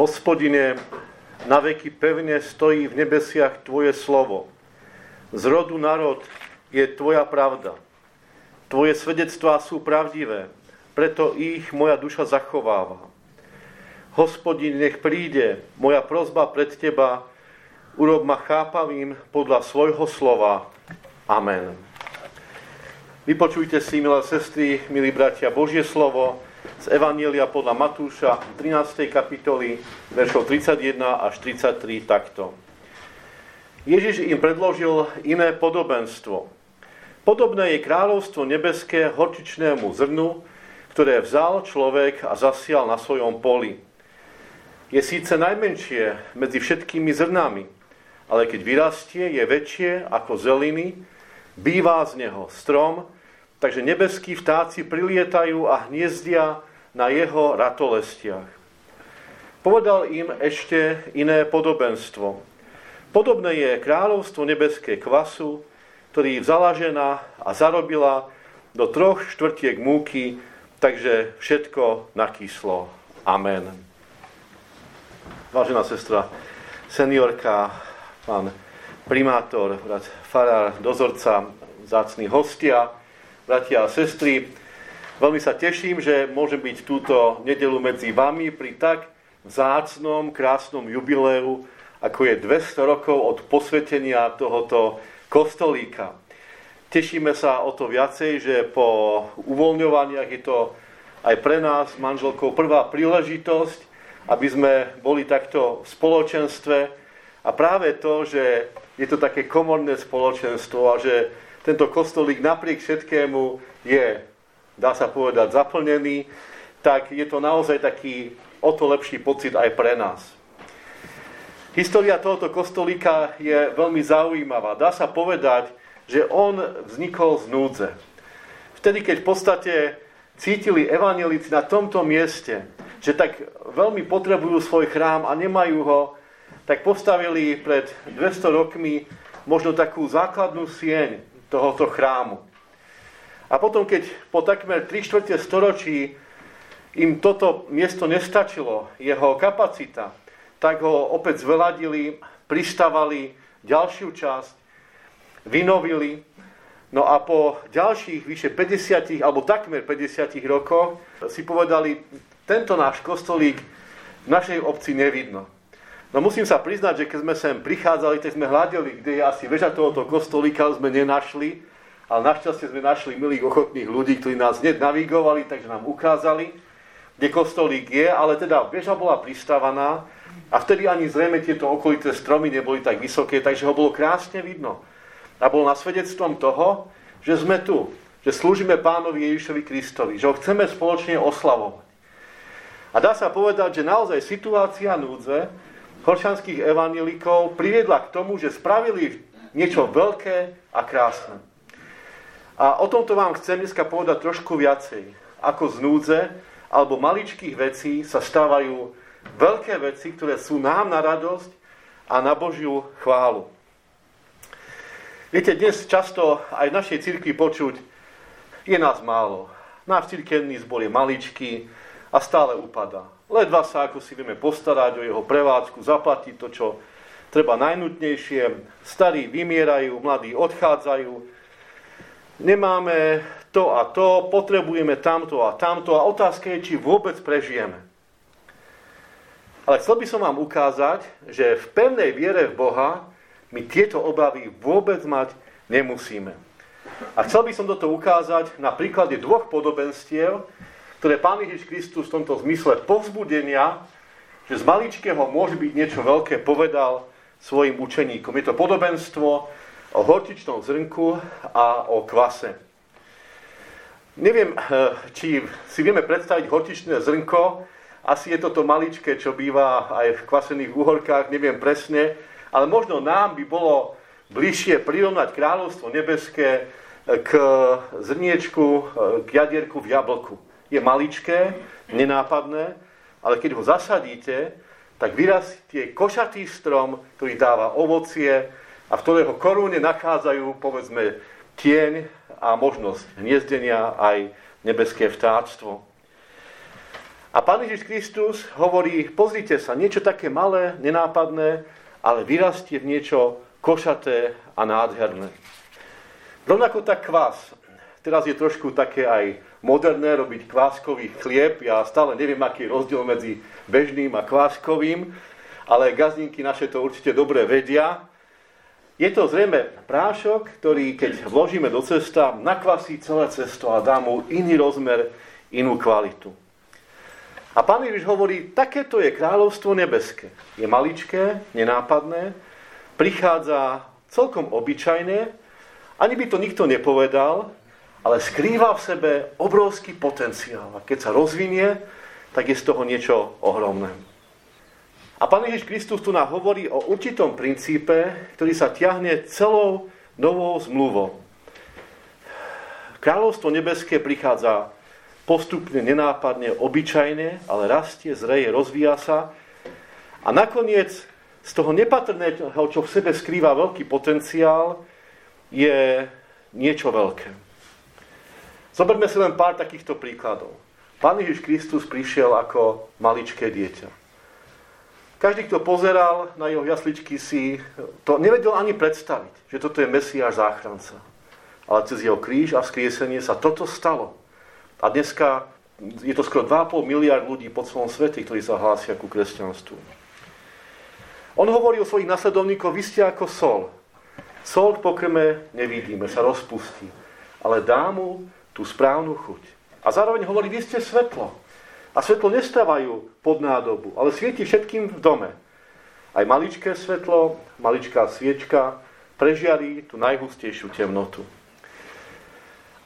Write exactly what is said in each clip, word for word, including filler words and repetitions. Hospodine, na veky pevne stojí v nebesiach Tvoje slovo. Z rodu národ je Tvoja pravda. Tvoje svedectvá sú pravdivé, preto ich moja duša zachováva. Hospodin, nech príde moja prosba pred Teba, urob ma chápavým podľa svojho slova. Amen. Vypočujte si, milé sestry, milí bratia, Božie slovo z Evanjelia podľa Matúša, trinástej kapitoly, veršov tridsaťjeden až tridsaťtri, takto. Ježiš im predložil iné podobenstvo. Podobné je kráľovstvo nebeské horčičnému zrnu, ktoré vzal človek a zasial na svojom poli. Je síce najmenšie medzi všetkými zrnami, ale keď vyrastie, je väčšie ako zeliny, bývá z neho strom, takže nebeskí vtáci prilietajú a hniezdia na jeho ratolestiach. Povedal im ešte iné podobenstvo. Podobné je kráľovstvo nebeské kvasu, ktorý vzala žena a zarobila do troch štvrtiek múky, takže všetko nakyslo. Amen. Vážená sestra seniorka, pán primátor, brat farár, dozorca, vzácni hostia, bratia a sestry, veľmi sa teším, že môžem byť túto nedeľu medzi vami pri tak vzácnom, krásnom jubileu, ako je dvesto rokov od posvetenia tohoto kostolíka. Tešíme sa o to viacej, že po uvoľňovaniach je to aj pre nás, manželkou, prvá príležitosť, aby sme boli takto v spoločenstve. A práve to, že je to také komorné spoločenstvo a že tento kostolík napriek všetkému je, dá sa povedať, zaplnený, tak je to naozaj taký o to lepší pocit aj pre nás. História tohoto kostolíka je veľmi zaujímavá. Dá sa povedať, že on vznikol z núdze. Vtedy, keď v podstate cítili evanjelici na tomto mieste, že tak veľmi potrebujú svoj chrám a nemajú ho, tak postavili pred dvesto rokmi možno takú základnú sieň tohoto chrámu. A potom, keď po takmer tri štvrte storočí im toto miesto nestačilo, jeho kapacita, tak ho opäť zveladili, pristavali ďalšiu časť, vynovili. No a po ďalších vyše päťdesiatich, alebo takmer päťdesiatich rokoch si povedali, tento náš kostolík v našej obci nevidno. No musím sa priznať, že keď sme sem prichádzali, tak sme hľadeli, kde je asi väža tohoto kostolíka, sme nenašli, ale našťastie sme našli milých ochotných ľudí, ktorí nás hneď navigovali, takže nám ukázali, kde kostolík je, ale teda väža bola pristavaná, a vtedy ani zrejme tieto okolité stromy neboli tak vysoké, takže ho bolo krásne vidno. A bol nasvedectvom toho, že sme tu, že slúžime Pánovi Ježišovi Kristovi, že ho chceme spoločne oslavovať. A dá sa povedať, že naozaj situácia núdze horšanských evanjelikov priviedla k tomu, že spravili niečo veľké a krásne. A o tomto vám chcem dneska povedať trošku viacej. Ako z núdze alebo maličkých vecí sa stávajú veľké veci, ktoré sú nám na radosť a na Božiu chválu. Viete, dnes často aj v našej cirkvi počuť, je nás málo. Náš cirkevný zbor je maličký a stále upadá. Ledva sa, ako si vieme, postarať o jeho prevádzku, zaplatiť to, čo treba najnutnejšie. Starí vymierajú, mladí odchádzajú. Nemáme to a to, potrebujeme tamto a tamto a otázka je, či vôbec prežijeme. Ale chcel by som vám ukázať, že v pevnej viere v Boha my tieto obavy vôbec mať nemusíme. A chcel by som toto ukázať na príklade dvoch podobenstiev, ktoré Pán Ježiš Kristus v tomto zmysle povzbudenia, že z maličkého môže byť niečo veľké, povedal svojim učeníkom. Je to podobenstvo o horčičnom zrnku a o kvase. Neviem, či si vieme predstaviť horčičné zrnko. Asi je toto maličké, čo býva aj v kvasených uhorkách, neviem presne, ale možno nám by bolo bližšie prirovnať kráľovstvo nebeské k zrniečku, k jadierku v jablku. Je maličké, nenápadné, ale keď ho zasadíte, tak vyrastie košatý strom, ktorý dáva ovocie a v ktorého korúne nachádzajú, povedzme, tieň a možnosť hniezdenia aj nebeské vtáctvo. A Pán Ježiš Kristus hovorí, pozrite sa, niečo také malé, nenápadné, ale vyrastie v niečo košaté a nádherné. Rovnako tak kvás. Teraz je trošku také aj moderné robiť kváskový chlieb. Ja stále neviem, aký je rozdiel medzi bežným a kváskovým, ale gazdinky naše to určite dobre vedia. Je to zrejme prášok, ktorý keď vložíme do cesta, nakvasí celé cesto a dá mu iný rozmer, inú kvalitu. A Pán Ježiš hovorí, takéto je kráľovstvo nebeské. Je maličké, nenápadné, prichádza celkom obyčajné, ani by to nikto nepovedal, ale skrýva v sebe obrovský potenciál. A keď sa rozvinie, tak je z toho niečo ohromné. A Pán Ježiš Kristus tu nám hovorí o určitom princípe, ktorý sa ťahne celou novou zmluvou. Kráľovstvo nebeské prichádza postupne, nenápadne, obyčajne, ale rastie, zreje, rozvíja sa. A nakoniec z toho nepatrného, čo v sebe skrýva veľký potenciál, je niečo veľké. Zoberme si len pár takýchto príkladov. Pán Ježiš Kristus prišiel ako maličké dieťa. Každý, kto pozeral na jeho jasličky, si to nevedel ani predstaviť, že toto je Mesiáš záchranca. Ale cez jeho kríž a vzkriesenie sa toto stalo. A dneska je to skoro dva a pol miliárd ľudí po celom svete, ktorí sa hlásia ku kresťanstvu. On hovorí o svojich nasledovníkoch, vy ste ako sol. Sol pokrme nevidíme, sa rozpustí, ale dá mu tú správnu chuť. A zároveň hovorí, vy ste svetlo. A svetlo nestávajú pod nádobu, ale svieti všetkým v dome. Aj maličké svetlo, maličká sviečka prežiarí tú najhustejšiu temnotu.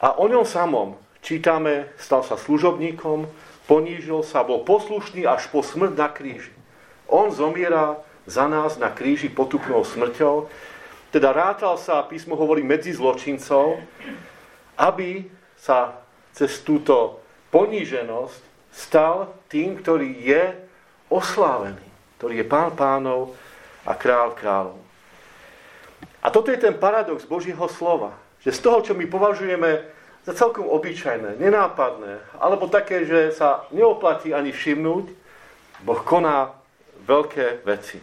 A o ňom samom čítame, stal sa služobníkom, ponížil sa, bol poslušný až po smrť na kríži. On zomiera za nás na kríži potupnou smrťou, teda rátal sa, písmo hovorí, medzi zločincov, aby sa cez túto poníženosť stal tým, ktorý je oslávený, ktorý je Pán pánov a Král kráľov. A toto je ten paradox Božieho slova, že z toho, čo my považujeme za celkom obyčajné, nenápadné, alebo také, že sa neoplatí ani všimnúť, Boh koná veľké veci.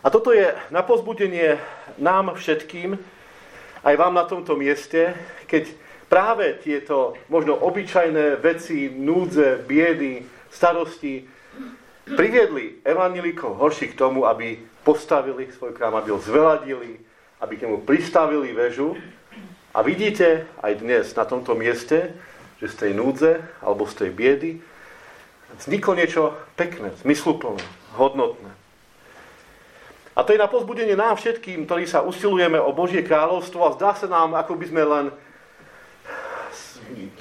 A toto je na povzbudenie nám všetkým, aj vám na tomto mieste, keď práve tieto možno obyčajné veci, núdze, biedy, starosti priviedli evanjelikov horší k tomu, aby postavili svoj krám, aby ho zveladili, aby k nemu pristavili väžu. A vidíte aj dnes na tomto mieste, že z tej núdze alebo z tej biedy vzniklo niečo pekné, zmysluplné, hodnotné. A to je na povzbudenie nám všetkým, ktorí sa usilujeme o Božie kráľovstvo a zdá sa nám, ako by sme len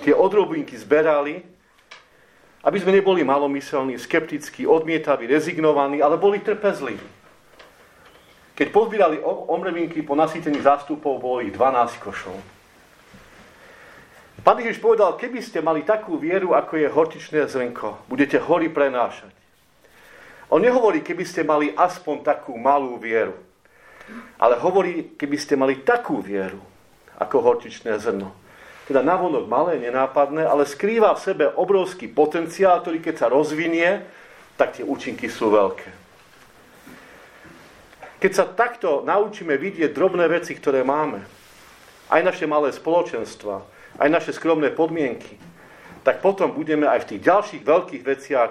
tie odrobinky zberali, aby sme neboli malomyselní, skeptickí, odmietaví, rezignovaní, ale boli trpezliví. Keď pozbírali omrevinky po nasýtení zástupov, bolo ich dvanásť košov. Pán Ježiš povedal, keby ste mali takú vieru, ako je horčičné zrnko, budete hory prenášať. On nehovorí, keby ste mali aspoň takú malú vieru, ale hovorí, keby ste mali takú vieru, ako horčičné zrno. Teda navonok malé, nenápadné, ale skrýva v sebe obrovský potenciál, ktorý keď sa rozvinie, tak tie účinky sú veľké. Keď sa takto naučíme vidieť drobné veci, ktoré máme, aj naše malé spoločenstva, aj naše skromné podmienky, tak potom budeme aj v tých ďalších veľkých veciach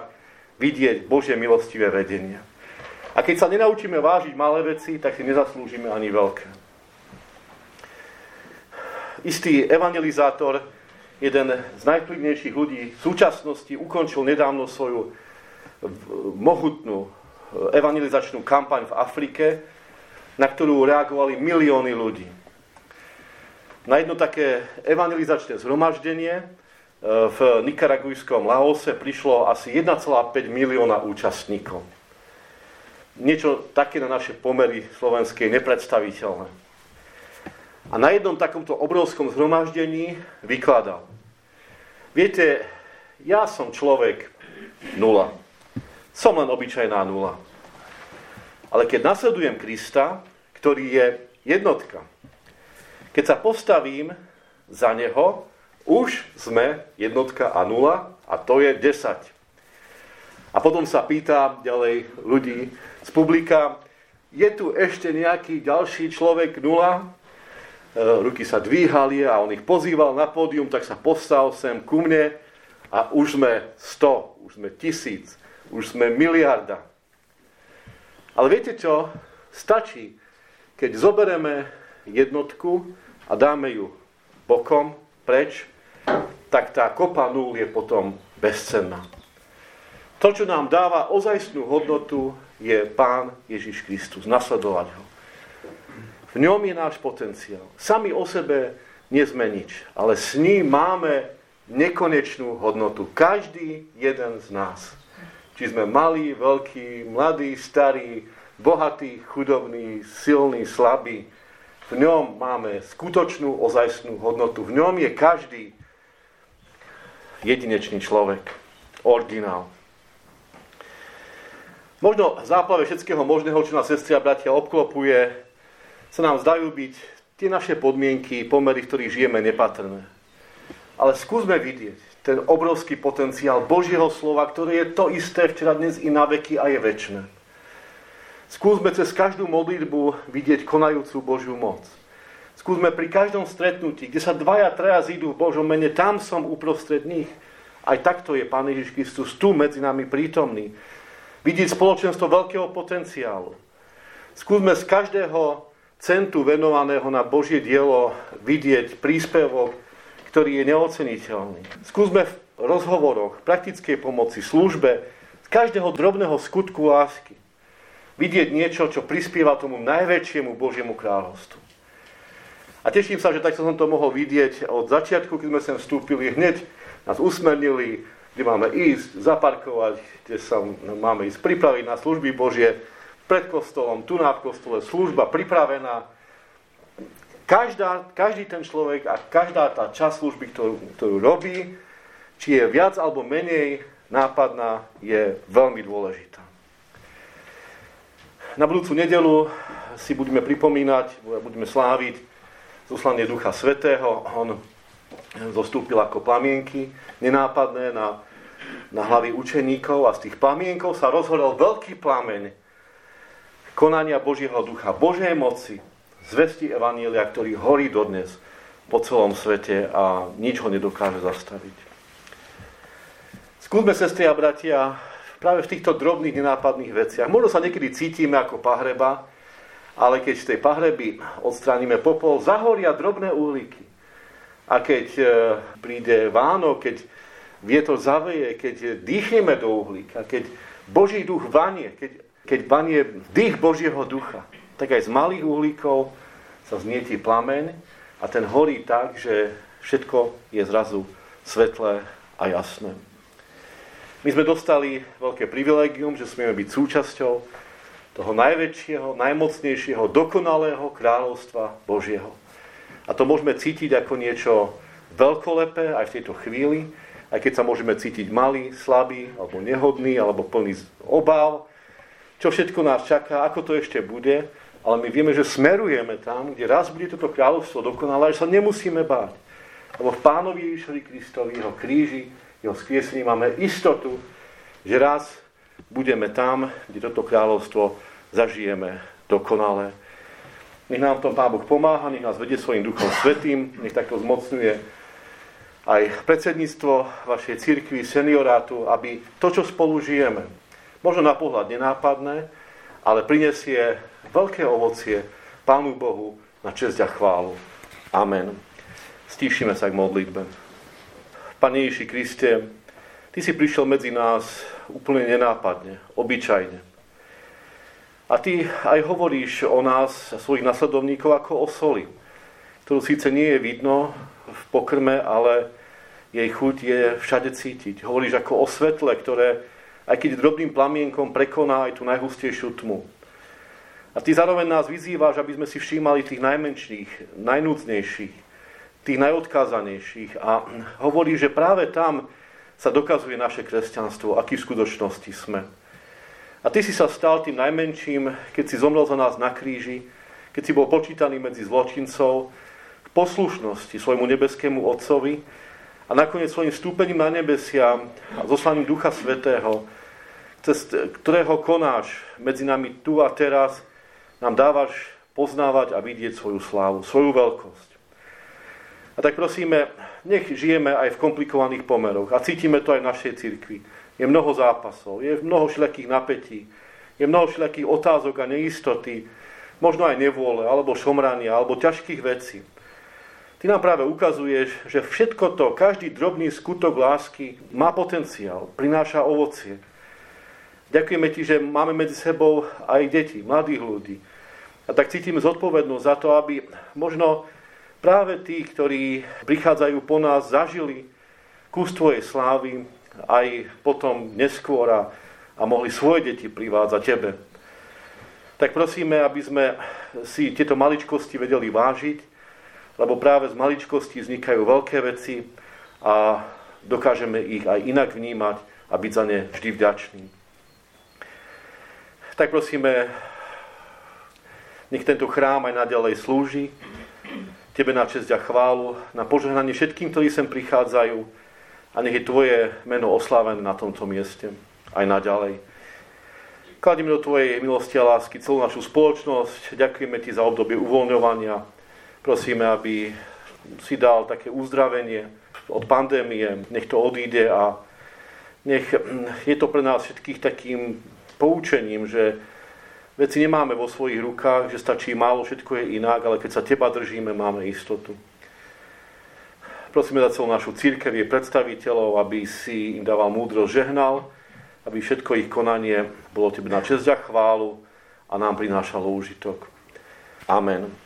vidieť Božie milostivé vedenie. A keď sa nenaučíme vážiť malé veci, tak si nezaslúžime ani veľké. Istý evangelizátor, jeden z najvplyvnejších ľudí v súčasnosti, ukončil nedávno svoju mohutnú evangelizačnú kampaň v Afrike, na ktorú reagovali milióny ľudí. Na jedno také evangelizačné zhromaždenie v nikaragujskom Laose prišlo asi jeden celá päť milióna účastníkov. Niečo také na naše pomery slovenské nepredstaviteľné. A na jednom takomto obrovskom zhromaždení vykladal. Viete, ja som človek nula. Som len obyčajná nula. Ale keď nasledujem Krista, ktorý je jednotka, keď sa postavím za neho, už sme jednotka a nula A to je desať. A potom sa pýtam ďalej ľudí z publika, je tu ešte nejaký ďalší človek nula? Ruky sa dvíhali a on ich pozýval na pódium, tak sa povstal sem ku mne a už sme sto, už sme tisíc, už sme miliarda. Ale viete čo? Stačí, keď zobereme jednotku a dáme ju bokom preč, tak tá kopa nul je potom bezcenná. To, čo nám dáva ozajstnú hodnotu, je Pán Ježiš Kristus. Nasledovať ho. V ňom je náš potenciál. Sami o sebe nie sme nič, ale s ním máme nekonečnú hodnotu. Každý jeden z nás. Či sme malí, veľkí, mladí, starí, bohatí, chudobní, silní, slabí. V ňom máme skutočnú, ozajstnú hodnotu. V ňom je každý jedinečný človek. Originál. Možno v záplave všetkého možného, čo nás sestri a bratia obklopuje, sa nám zdajú byť tie naše podmienky, pomery, v ktorých žijeme, nepatrné. Ale skúsme vidieť ten obrovský potenciál Božieho slova, ktoré je to isté včera, dnes i na veky a je večné. Skúsme cez každú modlitbu vidieť konajúcu Božiu moc. Skúsme pri každom stretnutí, kde sa dvaja, traja zídu v Božom mene, tam som uprostred nich. Aj takto je Pán Ježiš Kristus tu medzi nami prítomný. Vidieť spoločenstvo veľkého potenciálu. Skúsme z každého centu venovaného na Božie dielo vidieť príspevok, ktorý je neoceniteľný. Skúsme v rozhovoroch, praktickej pomoci, službe, z každého drobného skutku lásky vidieť niečo, čo prispieva tomu najväčšiemu Božiemu kráľovstvu. A teším sa, že takto som to mohol vidieť od začiatku, keď sme sem vstúpili. Hneď nás usmernili, kde máme ísť, zaparkovať, kde sa máme ísť pripraviť na služby Božie, pred kostolom, tu na kostole, služba pripravená. Každá, každý ten človek a každá tá časť služby, ktorú, ktorú robí, či je viac alebo menej nápadná, je veľmi dôležitá. Na budúcu nedeľu si budeme pripomínať, budeme sláviť zoslanie Ducha Svätého. On zostúpil ako plamienky nenápadné na, na hlavy učeníkov a z tých plamienkov sa rozhorel veľký plameň konania Božieho ducha, Božej moci, zvesti evanjelia, ktorý horí dodnes po celom svete a nič ho nedokáže zastaviť. Skúsme, sestry a bratia, práve v týchto drobných, nenápadných veciach. Možno sa niekedy cítime ako pahreba, ale keď z tej pahreby odstránime popol, zahoria drobné uhlíky. A keď príde váno, keď vietor zaveje, keď dýchneme do uhlíka, keď Boží duch vanie, keď Keď vanie dých Božieho ducha, tak aj z malých uhlíkov sa znietí plameň a ten horí tak, že všetko je zrazu svetlé a jasné. My sme dostali veľké privilégium, že smieme byť súčasťou toho najväčšieho, najmocnejšieho, dokonalého kráľovstva Božieho. A to môžeme cítiť ako niečo veľkolepé aj v tejto chvíli, aj keď sa môžeme cítiť malý, slabý, alebo nehodný, alebo plný obáv, čo všetko nás čaká, ako to ešte bude, ale my vieme, že smerujeme tam, kde raz bude toto kráľovstvo dokonalé, že sa nemusíme báť. Lebo v Pánovi Ježišovi Kristovi, jeho kríži, jeho skriesení máme istotu, že raz budeme tam, kde toto kráľovstvo zažijeme dokonalé. Nech nám to Pán Boh pomáha, nech nás vedie svojím Duchom Svätým, nech takto zmocňuje aj predsedníctvo vašej cirkvi, seniorátu, aby to, čo spolu žijeme, možno na pohľad nenápadné, ale prinesie veľké ovocie Pánu Bohu na česť a chválu. Amen. Stíšime sa k modlitbe. Pane Ježiši Kriste, Ty si prišiel medzi nás úplne nenápadne, obyčajne. A Ty aj hovoríš o nás, svojich nasledovníkov, ako o soli, ktorú síce nie je vidno v pokrme, ale jej chuť je všade cítiť. Hovoríš ako o svetle, ktoré aj keď drobným plamienkom prekoná aj tú najhustejšiu tmu. A Ty zároveň nás vyzývaš, aby sme si všímali tých najmenších, najnúcnejších, tých najodkázanejších a hovorí, že práve tam sa dokazuje naše kresťanstvo, aký v skutočnosti sme. A Ty si sa stal tým najmenším, keď si zomrel za nás na kríži, keď si bol počítaný medzi zločincov, v poslušnosti svojmu nebeskému Otcovi, a nakoniec svojim vstúpením na nebesia a zoslaním Ducha Svätého, cez ktorého konáš medzi nami tu a teraz, nám dávaš poznávať a vidieť svoju slávu, svoju veľkosť. A tak prosíme, nech žijeme aj v komplikovaných pomeroch a cítime to aj v našej cirkvi. Je mnoho zápasov, je mnoho všelijakých napätí, je mnoho všelijakých otázok a neistoty, možno aj nevôle, alebo šomrania, alebo ťažkých vecí. Ty nám práve ukazuješ, že všetko to, každý drobný skutok lásky má potenciál, prináša ovocie. Ďakujeme ti, že máme medzi sebou aj deti, mladých ľudí. A tak cítime zodpovednosť za to, aby možno práve tí, ktorí prichádzajú po nás, zažili kus tvojej slávy aj potom neskôr a, a mohli svoje deti privádzať tebe. Tak prosíme, aby sme si tieto maličkosti vedeli vážiť, lebo práve z maličkosti vznikajú veľké veci a dokážeme ich aj inak vnímať a byť za ne vždy vďační. Tak prosíme, nech tento chrám aj naďalej slúži tebe na česť a chválu, na požehnanie všetkým, ktorí sem prichádzajú, a nech je tvoje meno oslávené na tomto mieste aj naďalej. Kladíme do tvojej milosti a lásky celú našu spoločnosť, ďakujeme ti za obdobie uvoľňovania, prosíme, aby si dal také uzdravenie od pandémie, nech to odíde a nech je to pre nás všetkých takým poučením, že veci nemáme vo svojich rukách, že stačí málo, všetko je inak, ale keď sa teba držíme, máme istotu. Prosíme za celú našu cirkev, jej predstaviteľov, aby si im dával múdrosť, žehnal, aby všetko ich konanie bolo tebe na česť a chválu a nám prinášalo úžitok. Amen.